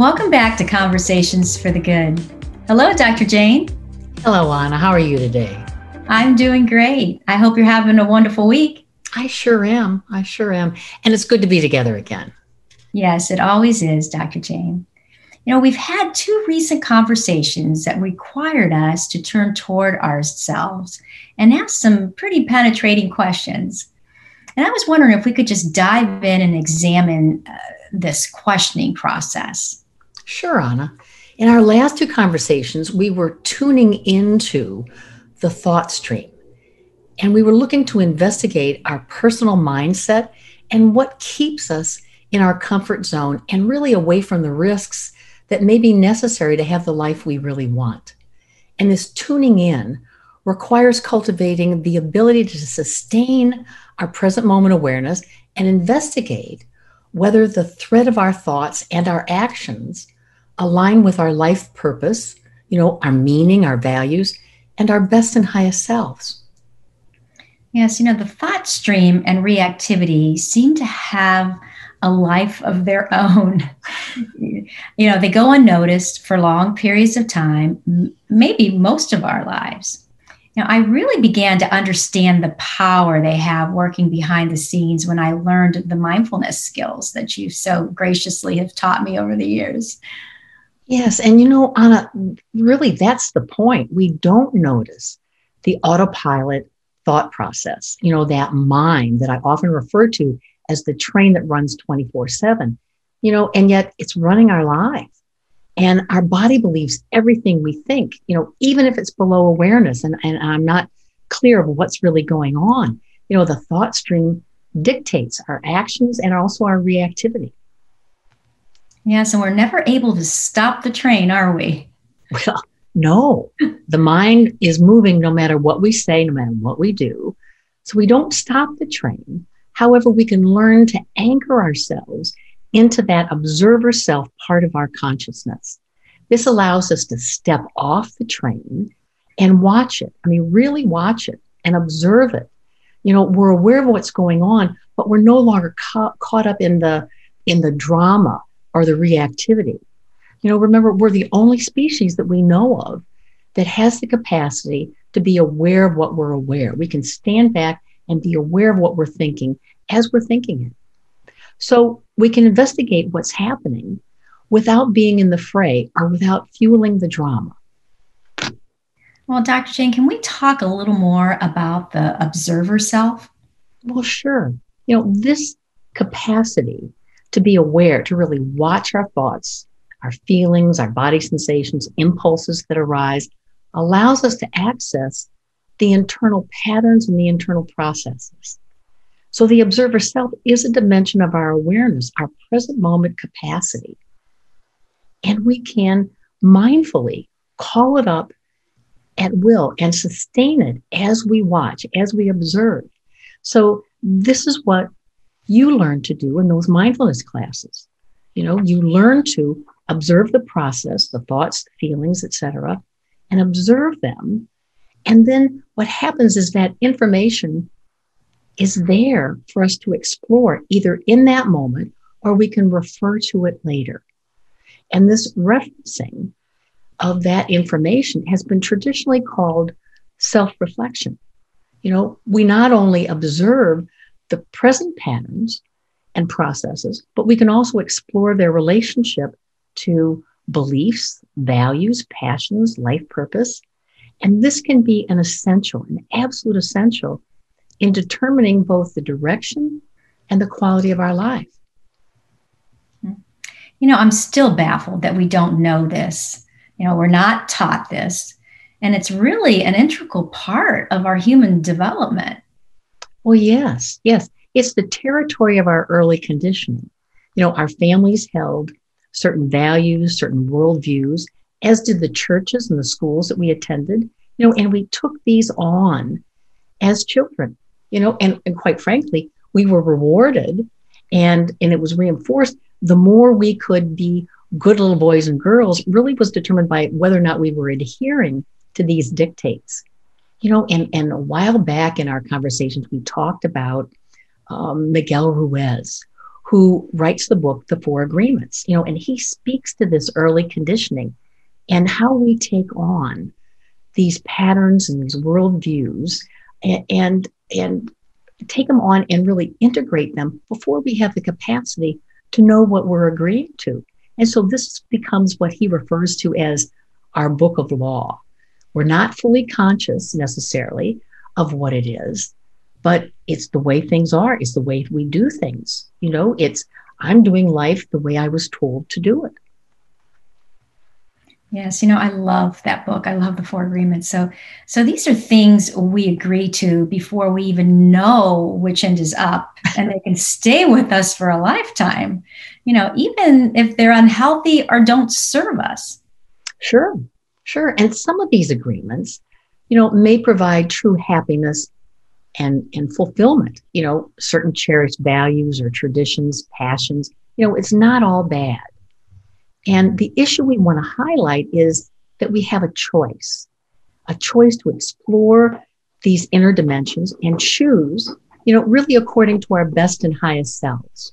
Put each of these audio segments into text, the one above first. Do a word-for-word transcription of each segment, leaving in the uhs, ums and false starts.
Welcome back to Conversations for the Good. Hello, Doctor Jane. Hello, Anna. How are you today? I'm doing great. I hope you're having a wonderful week. I sure am. I sure am. And it's good to be together again. Yes, it always is, Doctor Jane. You know, we've had two recent conversations that required us to turn toward ourselves and ask some pretty penetrating questions. And I was wondering if we could just dive in and examine uh, this questioning process. Sure, Anna. In our last two conversations, we were tuning into the thought stream, and we were looking to investigate our personal mindset and what keeps us in our comfort zone and really away from the risks that may be necessary to have the life we really want. And this tuning in requires cultivating the ability to sustain our present moment awareness and investigate whether the thread of our thoughts and our actions align with our life purpose, you know, our meaning, our values, and our best and highest selves. Yes, you know, the thought stream and reactivity seem to have a life of their own. You know, they go unnoticed for long periods of time, maybe most of our lives. Now, I really began to understand the power they have working behind the scenes when I learned the mindfulness skills that you so graciously have taught me over the years. Yes, and you know, Anna, really that's the point. We don't notice the autopilot thought process, you know, that mind that I often refer to as the train that runs twenty-four seven, you know, and yet it's running our lives. And our body believes everything we think, you know, even if it's below awareness and, and I'm not clear of what's really going on. You know, the thought stream dictates our actions and also our reactivity. Yes, and we're never able to stop the train, are we? Well, no. The mind is moving no matter what we say, no matter what we do. So we don't stop the train. However, we can learn to anchor ourselves into that observer self part of our consciousness. This allows us to step off the train and watch it. I mean, really watch it and observe it. You know, we're aware of what's going on, but we're no longer ca- caught up in the in the drama or the reactivity. You know, remember, we're the only species that we know of that has the capacity to be aware of what we're aware. We can stand back and be aware of what we're thinking as we're thinking it. So we can investigate what's happening without being in the fray or without fueling the drama. Well, Doctor Jane, can we talk a little more about the observer self? Well, sure. You know, this capacity to be aware, to really watch our thoughts, our feelings, our body sensations, impulses that arise, allows us to access the internal patterns and the internal processes. So the observer self is a dimension of our awareness, our present moment capacity. And we can mindfully call it up at will and sustain it as we watch, as we observe. So this is what you learn to do in those mindfulness classes. You know, you learn to observe the process, the thoughts, the feelings, et cetera, and observe them. And then what happens is that information is there for us to explore either in that moment or we can refer to it later. And this referencing of that information has been traditionally called self-reflection. You know, we not only observe the present patterns and processes, but we can also explore their relationship to beliefs, values, passions, life purpose. And this can be an essential, an absolute essential in determining both the direction and the quality of our life. You know, I'm still baffled that we don't know this. You know, we're not taught this. And it's really an integral part of our human development. Well, yes, yes. It's the territory of our early conditioning. You know, our families held certain values, certain worldviews, as did the churches and the schools that we attended, you know, and we took these on as children. You know, and, and quite frankly, we were rewarded and, and it was reinforced. The more we could be good little boys and girls really was determined by whether or not we were adhering to these dictates. You know, and, and a while back in our conversations, we talked about um, Miguel Ruiz, who writes the book, The Four Agreements, you know, and he speaks to this early conditioning and how we take on these patterns and these worldviews and, and, and take them on and really integrate them before we have the capacity to know what we're agreeing to. And so this becomes what he refers to as our book of law. We're not fully conscious necessarily of what it is, but it's the way things are. It's the way we do things. You know, it's, I'm doing life the way I was told to do it. Yes. You know, I love that book. I love The Four Agreements. So, so these are things we agree to before we even know which end is up, and they can stay with us for a lifetime, you know, even if they're unhealthy or don't serve us. Sure. Sure. And some of these agreements, you know, may provide true happiness and, and fulfillment, you know, certain cherished values or traditions, passions, you know, it's not all bad. And the issue we want to highlight is that we have a choice, a choice to explore these inner dimensions and choose, you know, really according to our best and highest selves.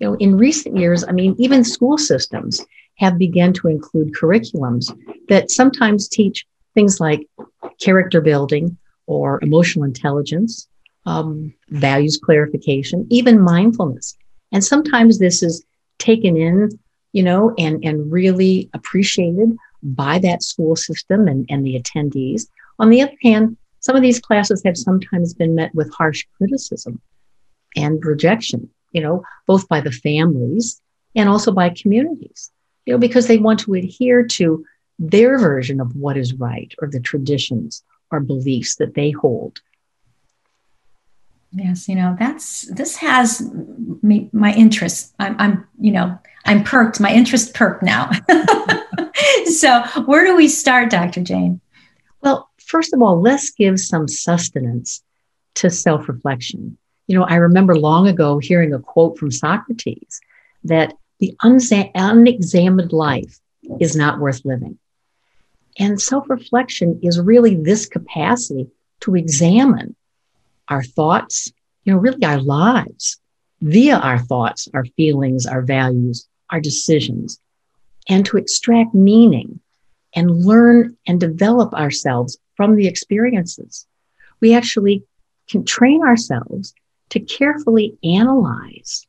You know, in recent years, I mean, even school systems have begun to include curriculums that sometimes teach things like character building or emotional intelligence, um, values clarification, even mindfulness. And sometimes this is taken in, you know, and, and really appreciated by that school system and, and the attendees. On the other hand, some of these classes have sometimes been met with harsh criticism and rejection, you know, both by the families and also by communities, you know, because they want to adhere to their version of what is right or the traditions or beliefs that they hold. Yes, you know, that's, this has me, my interest. I'm, I'm, you know, I'm perked. My interest perked now. So where do we start, Doctor Jane? Well, first of all, let's give some sustenance to self-reflection. You know, I remember long ago hearing a quote from Socrates that the unza- unexamined life is not worth living. And self-reflection is really this capacity to examine our thoughts, you know, really our lives via our thoughts, our feelings, our values, our decisions, and to extract meaning and learn and develop ourselves from the experiences. We actually can train ourselves to carefully analyze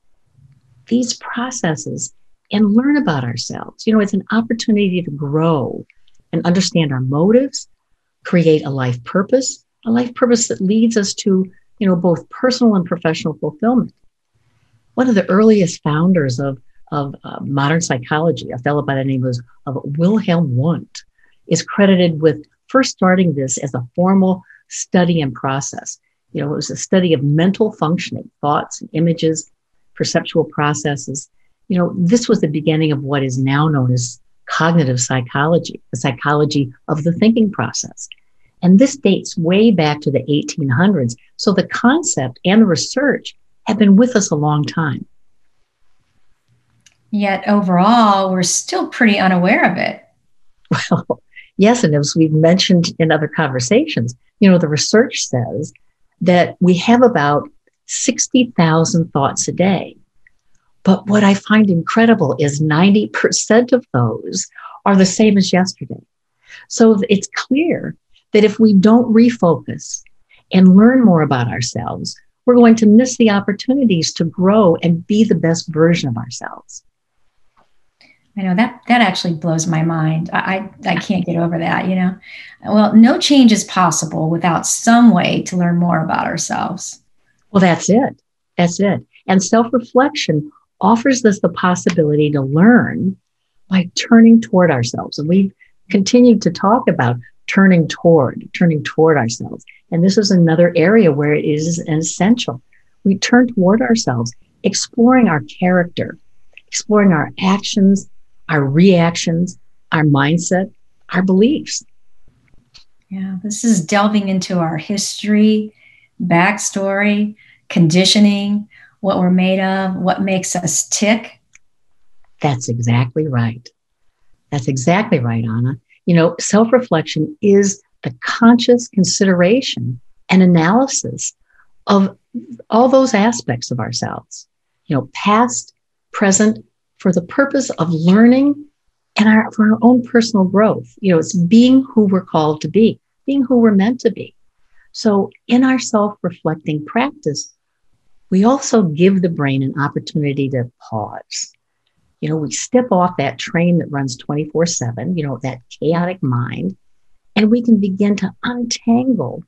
these processes and learn about ourselves. You know, it's an opportunity to grow and understand our motives, create a life purpose, a life purpose that leads us to, you know, both personal and professional fulfillment. One of the earliest founders of, of uh, modern psychology, a fellow by the name of, of Wilhelm Wundt, is credited with first starting this as a formal study and process. You know, it was a study of mental functioning, thoughts, and images, perceptual processes. You know, this was the beginning of what is now known as cognitive psychology, the psychology of the thinking process. And this dates way back to the eighteen hundreds. So the concept and the research have been with us a long time. Yet overall, we're still pretty unaware of it. Well, yes. And as we've mentioned in other conversations, you know, the research says that we have about sixty thousand thoughts a day. But what I find incredible is ninety percent of those are the same as yesterday. So it's clear that if we don't refocus and learn more about ourselves, we're going to miss the opportunities to grow and be the best version of ourselves. I know that that actually blows my mind. I, I, I can't get over that, you know. Well, no change is possible without some way to learn more about ourselves. Well, that's it. That's it. And self-reflection offers us the possibility to learn by turning toward ourselves. And we've continued to talk about turning toward, turning toward ourselves. And this is another area where it is essential. We turn toward ourselves, exploring our character, exploring our actions, our reactions, our mindset, our beliefs. Yeah, this is delving into our history, backstory, conditioning, what we're made of, what makes us tick. That's exactly right. That's exactly right, Anna. You know, self-reflection is the conscious consideration and analysis of all those aspects of ourselves. you know, past, present, for the purpose of learning and our, for our own personal growth. You know, it's being who we're called to be, being who we're meant to be. So in our self-reflecting practice, we also give the brain an opportunity to pause. You know, we step off that train that runs twenty-four seven, you know, that chaotic mind, and we can begin to untangle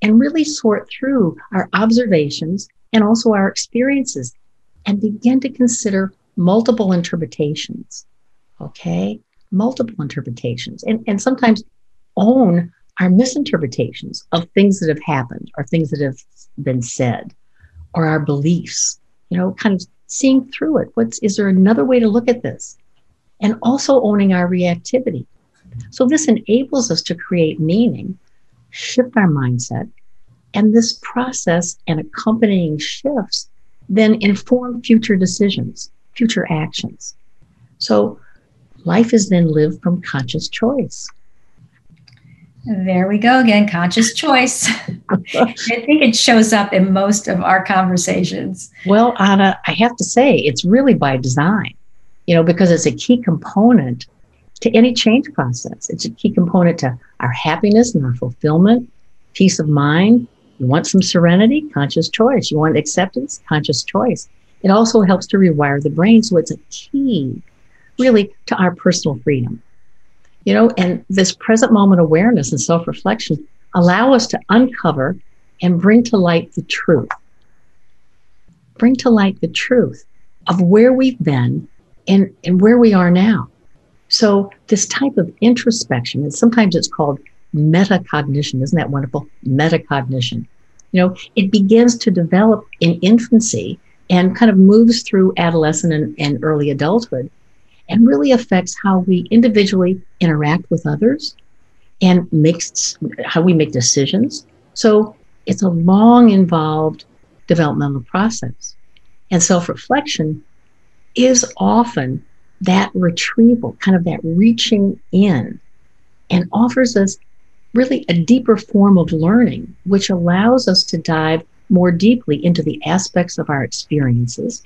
and really sort through our observations and also our experiences and begin to consider multiple interpretations, okay? Multiple interpretations. And, and sometimes own our misinterpretations of things that have happened or things that have been said or our beliefs, you know, kind of seeing through it. What's, is there another way to look at this? And also owning our reactivity. So this enables us to create meaning, shift our mindset, and this process and accompanying shifts then inform future decisions, future actions. So life is then lived from conscious choice. There we go again, conscious choice. I think it shows up in most of our conversations. Well, Anna, I have to say it's really by design, you know, because it's a key component to any change process. It's a key component to our happiness and our fulfillment, peace of mind. You want some serenity? Conscious choice. You want acceptance? Conscious choice. It also helps to rewire the brain, so it's a key, really, to our personal freedom. You know, and this present moment awareness and self-reflection allow us to uncover and bring to light the truth. Bring to light the truth of where we've been and, and where we are now. So this type of introspection, and sometimes it's called metacognition. Isn't that wonderful? Metacognition. You know, it begins to develop in infancy and kind of moves through adolescence and, and early adulthood, and really affects how we individually interact with others and makes how we make decisions. So it's a long, involved developmental process. And self-reflection is often that retrieval, kind of that reaching in, and offers us really a deeper form of learning, which allows us to dive more deeply into the aspects of our experiences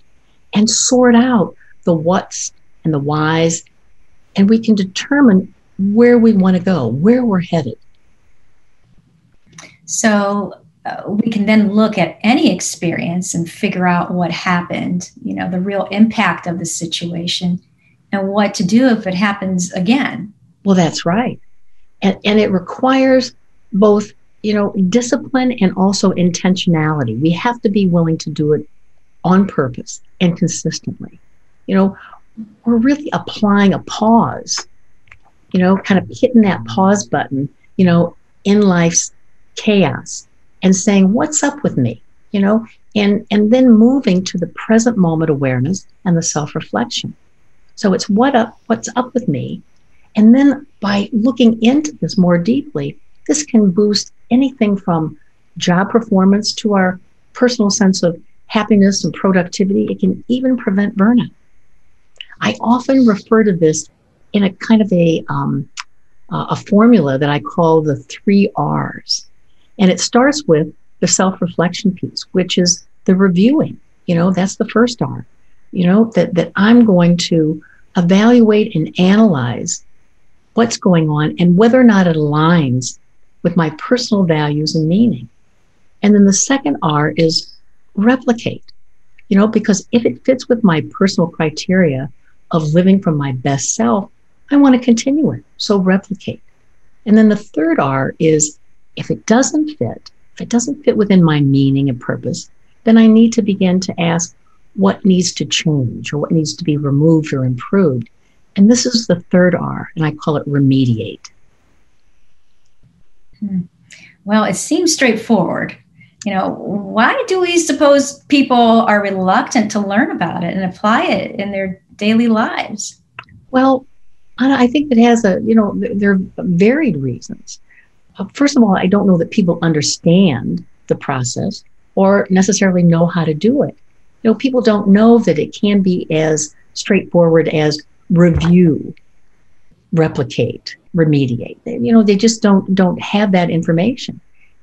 and sort out the what's and the whys, and we can determine where we want to go, where we're headed. So uh, we can then look at any experience and figure out what happened, you know, the real impact of the situation and what to do if it happens again. Well, that's right. And, and it requires both, you know, discipline and also intentionality. We have to be willing to do it on purpose and consistently. You know, we're really applying a pause, you know, kind of hitting that pause button, you know, in life's chaos and saying, what's up with me, you know, and, and then moving to the present moment awareness and the self-reflection. So it's what up, what's up with me? And then by looking into this more deeply, this can boost anything from job performance to our personal sense of happiness and productivity. It can even prevent burnout. I often refer to this in a kind of a um, uh, a formula that I call the three R's. And it starts with the self-reflection piece, which is the reviewing. You know, that's the first R. You know, that, that I'm going to evaluate and analyze what's going on and whether or not it aligns with my personal values and meaning. And then the second R is replicate. You know, because if it fits with my personal criteria of living from my best self, I want to continue it. So replicate. And then the third R is, if it doesn't fit, if it doesn't fit within my meaning and purpose, then I need to begin to ask what needs to change or what needs to be removed or improved. And this is the third R, and I call it remediate. Hmm. Well, it seems straightforward. You know, why do we suppose people are reluctant to learn about it and apply it in their daily lives? Well, Anna, I think it has a, you know, there are varied reasons. Uh, first of all, I don't know that people understand the process or necessarily know how to do it. You know, people don't know that it can be as straightforward as review, replicate, remediate. You know, they just don't don't have that information.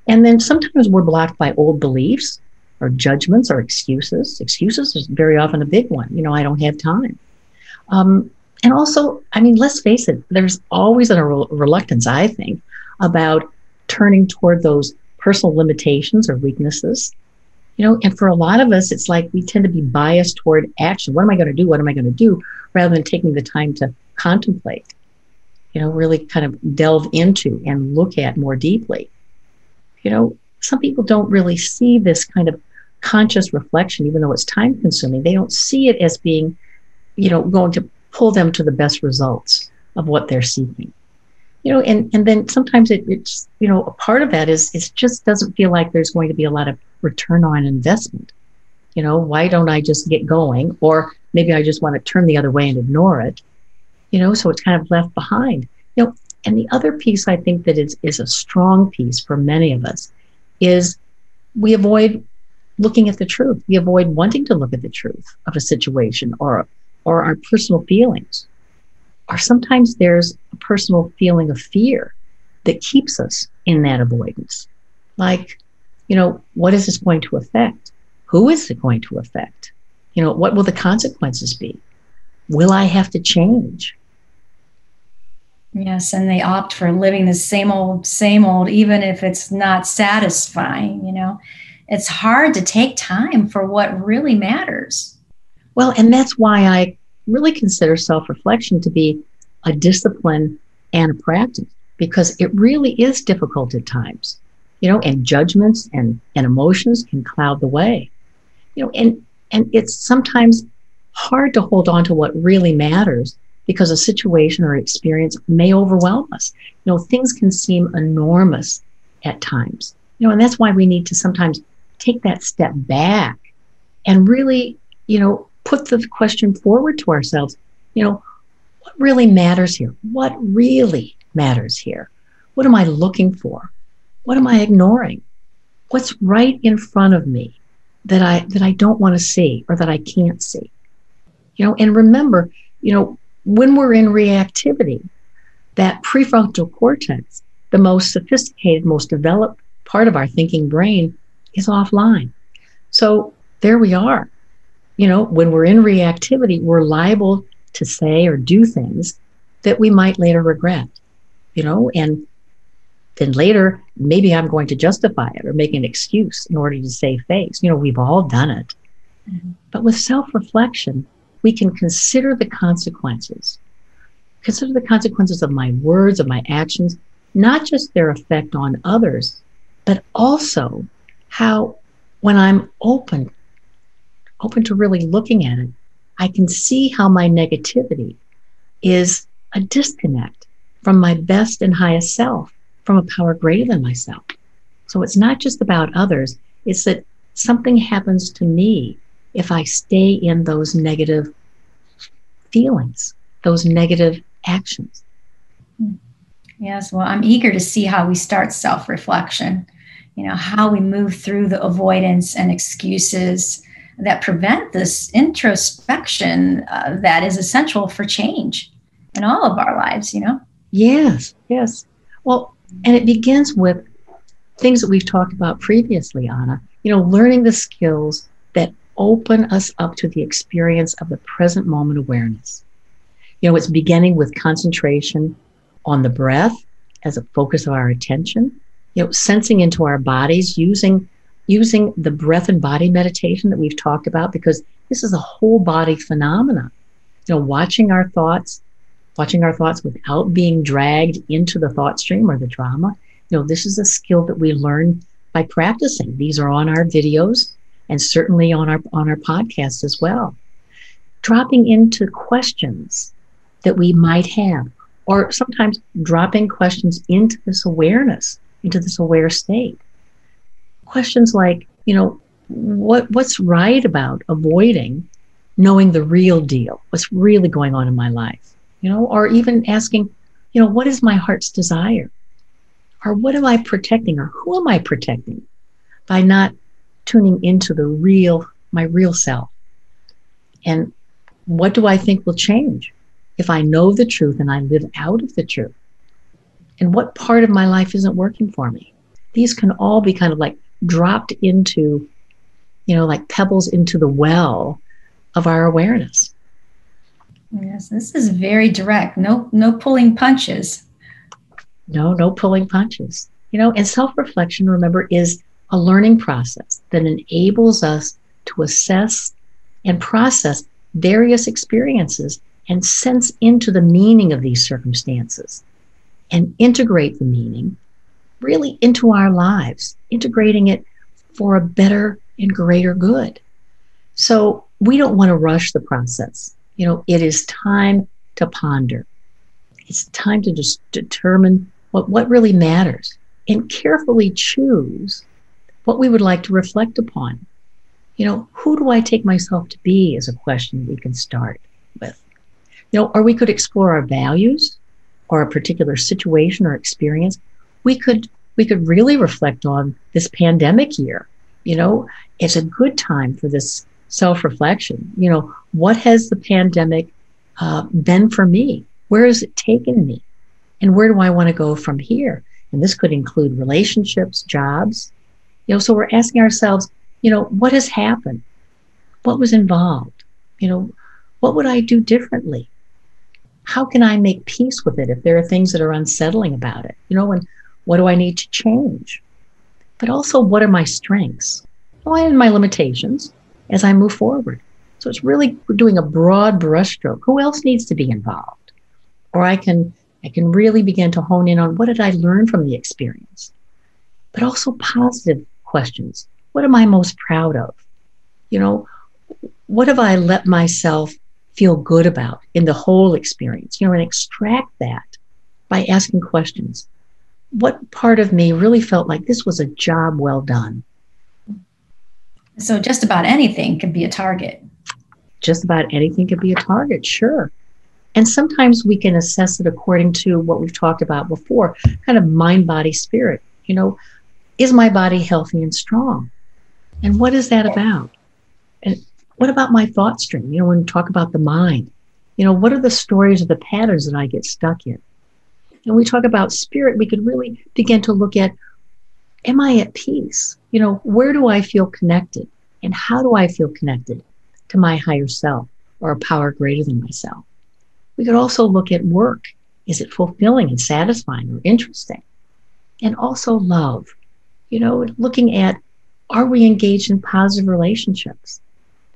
And then sometimes we're blocked by old beliefs or judgments or excuses. Excuses is very often a big one. You know, I don't have time. Um, and also, I mean, let's face it, there's always a re- reluctance, I think, about turning toward those personal limitations or weaknesses. You know, and for a lot of us, it's like we tend to be biased toward action. What am I going to do? What am I going to do? Rather than taking the time to contemplate, you know, really kind of delve into and look at more deeply. You know, some people don't really see this kind of conscious reflection, even though it's time consuming. They don't see it as being, you know, going to pull them to the best results of what they're seeking. You know, and, and then sometimes it, it's, you know, a part of that is it just doesn't feel like there's going to be a lot of return on investment. You know, why don't I just get going? Or maybe I just want to turn the other way and ignore it. You know, so it's kind of left behind. You know, and the other piece I think that is, is a strong piece for many of us is we avoid looking at the truth. We avoid wanting to look at the truth of a situation or, or our personal feelings. Or sometimes there's a personal feeling of fear that keeps us in that avoidance. Like, you know, what is this going to affect? Who is it going to affect? You know, what will the consequences be? Will I have to change? Yes, and they opt for living the same old, same old, even if it's not satisfying, you know. It's hard to take time for what really matters. Well, and that's why I really consider self-reflection to be a discipline and a practice, because it really is difficult at times, you know, and judgments and, and emotions can cloud the way, you know, and, and it's sometimes hard to hold on to what really matters because a situation or experience may overwhelm us. You know, things can seem enormous at times, you know, and that's why we need to sometimes take that step back and really, you know, put the question forward to ourselves, you know, what really matters here? What really matters here? What am I looking for? What am I ignoring? What's right in front of me that I that I don't want to see or that I can't see? You know, and remember, you know, when we're in reactivity, that prefrontal cortex, the most sophisticated, most developed part of our thinking brain, is offline. So there we are. You know, when we're in reactivity, we're liable to say or do things that we might later regret, you know, and then later, maybe I'm going to justify it or make an excuse in order to save face. You know, we've all done it. Mm-hmm. But with self-reflection, we can consider the consequences, consider the consequences of my words, of my actions, not just their effect on others, but also how when I'm open open to really looking at it, I can see how my negativity is a disconnect from my best and highest self, from a power greater than myself. So it's not just about others, it's that something happens to me if I stay in those negative feelings, those negative actions. Yes, well, I'm eager to see how we start self-reflection, you know, how we move through the avoidance and excuses that prevent this introspection uh, that is essential for change in all of our lives, you know? Yes, yes. Well, and it begins with things that we've talked about previously, Anna, you know, learning the skills that open us up to the experience of the present moment awareness. You know, it's beginning with concentration on the breath as a focus of our attention, you know, sensing into our bodies, using using the breath and body meditation that we've talked about, because this is a whole body phenomenon. You know, watching our thoughts, watching our thoughts without being dragged into the thought stream or the drama. You know, this is a skill that we learn by practicing. These are on our videos and certainly on our, on our podcast as well. Dropping into questions that we might have, or sometimes dropping questions into this awareness, into this aware state. Questions like, you know, what what's right about avoiding knowing the real deal, what's really going on in my life, you know, or even asking, you know, what is my heart's desire? Or what am I protecting? Or who am I protecting by not tuning into the real, my real self? And what do I think will change if I know the truth and I live out of the truth? And what part of my life isn't working for me? These can all be kind of like dropped into you know, like pebbles into the well of our awareness. Yes, this is very direct. No, no pulling punches. No, no pulling punches. You know, and self-reflection, remember, is a learning process that enables us to assess and process various experiences and sense into the meaning of these circumstances and integrate the meaning really into our lives, integrating it for a better and greater good. So we don't want to rush the process. You know, it is time to ponder. It's time to just determine what, what really matters and carefully choose what we would like to reflect upon. You know, who do I take myself to be is a question we can start with. You know, or we could explore our values or a particular situation or experience. We could, we could really reflect on this pandemic year. You know, it's a good time for this self-reflection. You know, what has the pandemic uh, been for me? Where has it taken me? And where do I want to go from here? And this could include relationships, jobs. You know, so we're asking ourselves, you know, what has happened? What was involved? You know, what would I do differently? How can I make peace with it if there are things that are unsettling about it? You know, and what do I need to change? But also, what are my strengths? What are my limitations as I move forward? So it's really doing a broad brushstroke. Who else needs to be involved? Or I can, I can really begin to hone in on what did I learn from the experience? But also positive questions. What am I most proud of? You know, what have I let myself feel good about in the whole experience? You know, and extract that by asking questions. What part of me really felt like this was a job well done? So just about anything could be a target. Just about anything could be a target, sure. And sometimes we can assess it according to what we've talked about before, kind of mind, body, spirit. You know, is my body healthy and strong? And what is that about? And what about my thought stream? You know, when we talk about the mind, you know, what are the stories or the patterns that I get stuck in? And we talk about spirit, we could really begin to look at, am I at peace? You know, where do I feel connected? And how do I feel connected to my higher self or a power greater than myself? We could also look at work. Is it fulfilling and satisfying or interesting? And also love, you know, looking at, are we engaged in positive relationships?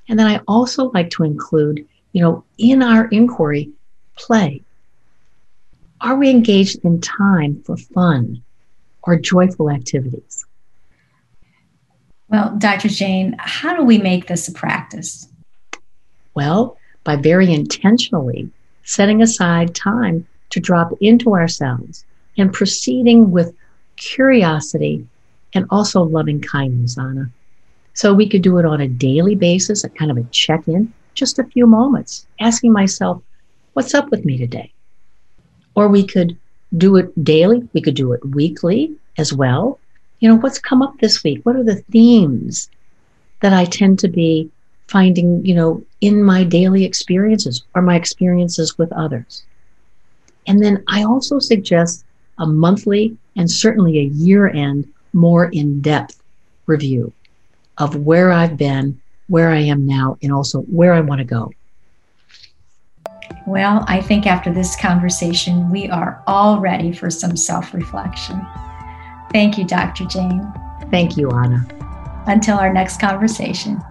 And then I also like to include, you know, in our inquiry, play. Are we engaged in time for fun or joyful activities? Well, Doctor Jane, how do we make this a practice? Well, by very intentionally setting aside time to drop into ourselves and proceeding with curiosity and also loving kindness, Anna. So we could do it on a daily basis, a kind of a check-in, just a few moments, asking myself, what's up with me today? Or we could do it daily. We could do it weekly as well. You know, what's come up this week? What are the themes that I tend to be finding, you know, in my daily experiences or my experiences with others? And then I also suggest a monthly and certainly a year-end more in-depth review of where I've been, where I am now, and also where I want to go. Well, I think after this conversation, we are all ready for some self-reflection. Thank you, Doctor Jane. Thank you, Anna. Until our next conversation.